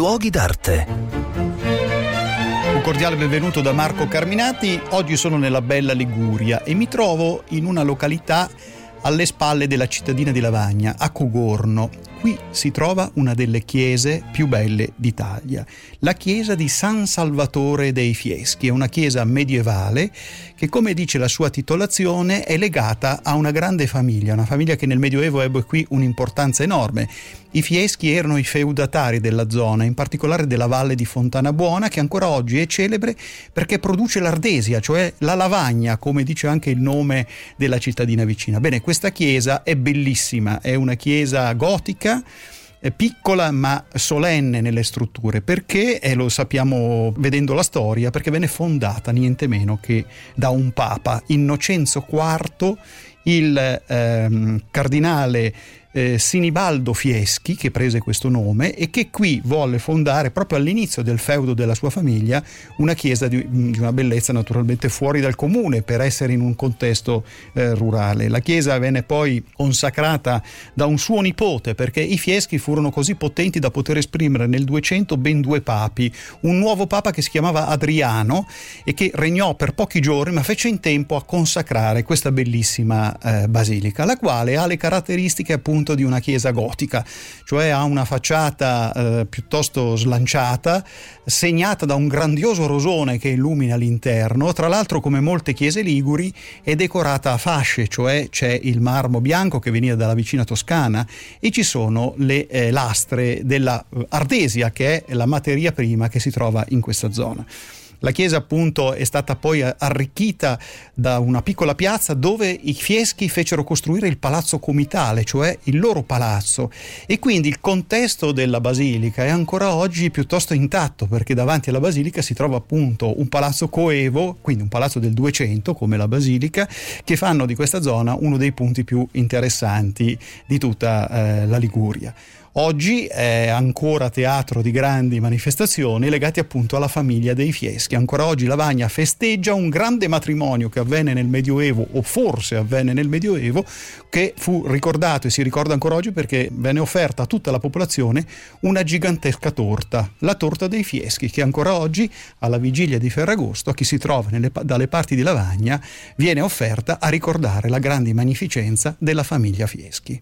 Luoghi d'arte. Un cordiale benvenuto da Marco Carminati. Oggi sono nella bella Liguria e mi trovo in una località alle spalle della cittadina di Lavagna, a Cugorno. Qui si trova una delle chiese più belle d'Italia, la chiesa di San Salvatore dei Fieschi. È una chiesa medievale che, come dice la sua titolazione, è legata a una grande famiglia, una famiglia che nel Medioevo ebbe qui un'importanza enorme. I Fieschi erano i feudatari della zona, in particolare della valle di Fontanabuona, che ancora oggi è celebre perché produce l'ardesia, cioè la lavagna, come dice anche il nome della cittadina vicina. Bene, questa chiesa è bellissima, è una chiesa gotica, piccola ma solenne nelle strutture, perché, e lo sappiamo vedendo la storia, perché venne fondata niente meno che da un papa, Innocenzo IV, il cardinale Sinibaldo Fieschi, che prese questo nome e che qui volle fondare, proprio all'inizio del feudo della sua famiglia, una chiesa di una bellezza naturalmente fuori dal comune per essere in un contesto rurale. La chiesa venne poi consacrata da un suo nipote, perché i Fieschi furono così potenti da poter esprimere nel 200 ben due papi. Un nuovo papa che si chiamava Adriano e che regnò per pochi giorni, ma fece in tempo a consacrare questa bellissima basilica, la quale ha le caratteristiche appunto di una chiesa gotica, cioè ha una facciata piuttosto slanciata, segnata da un grandioso rosone che illumina l'interno. Tra l'altro, come molte chiese liguri, è decorata a fasce, cioè c'è il marmo bianco che veniva dalla vicina Toscana e ci sono le lastre della ardesia, che è la materia prima che si trova in questa zona. La chiesa appunto è stata poi arricchita da una piccola piazza dove i Fieschi fecero costruire il palazzo comitale, cioè il loro palazzo, e quindi il contesto della basilica è ancora oggi piuttosto intatto, perché davanti alla basilica si trova appunto un palazzo coevo, quindi un palazzo del 200 come la basilica, che fanno di questa zona uno dei punti più interessanti di tutta la Liguria. Oggi è ancora teatro di grandi manifestazioni legate appunto alla famiglia dei Fieschi. Ancora oggi Lavagna festeggia un grande matrimonio che avvenne nel Medioevo, o forse avvenne nel Medioevo, che fu ricordato e si ricorda ancora oggi perché venne offerta a tutta la popolazione una gigantesca torta, la torta dei Fieschi, che ancora oggi alla vigilia di Ferragosto a chi si trova dalle parti di Lavagna viene offerta a ricordare la grande magnificenza della famiglia Fieschi.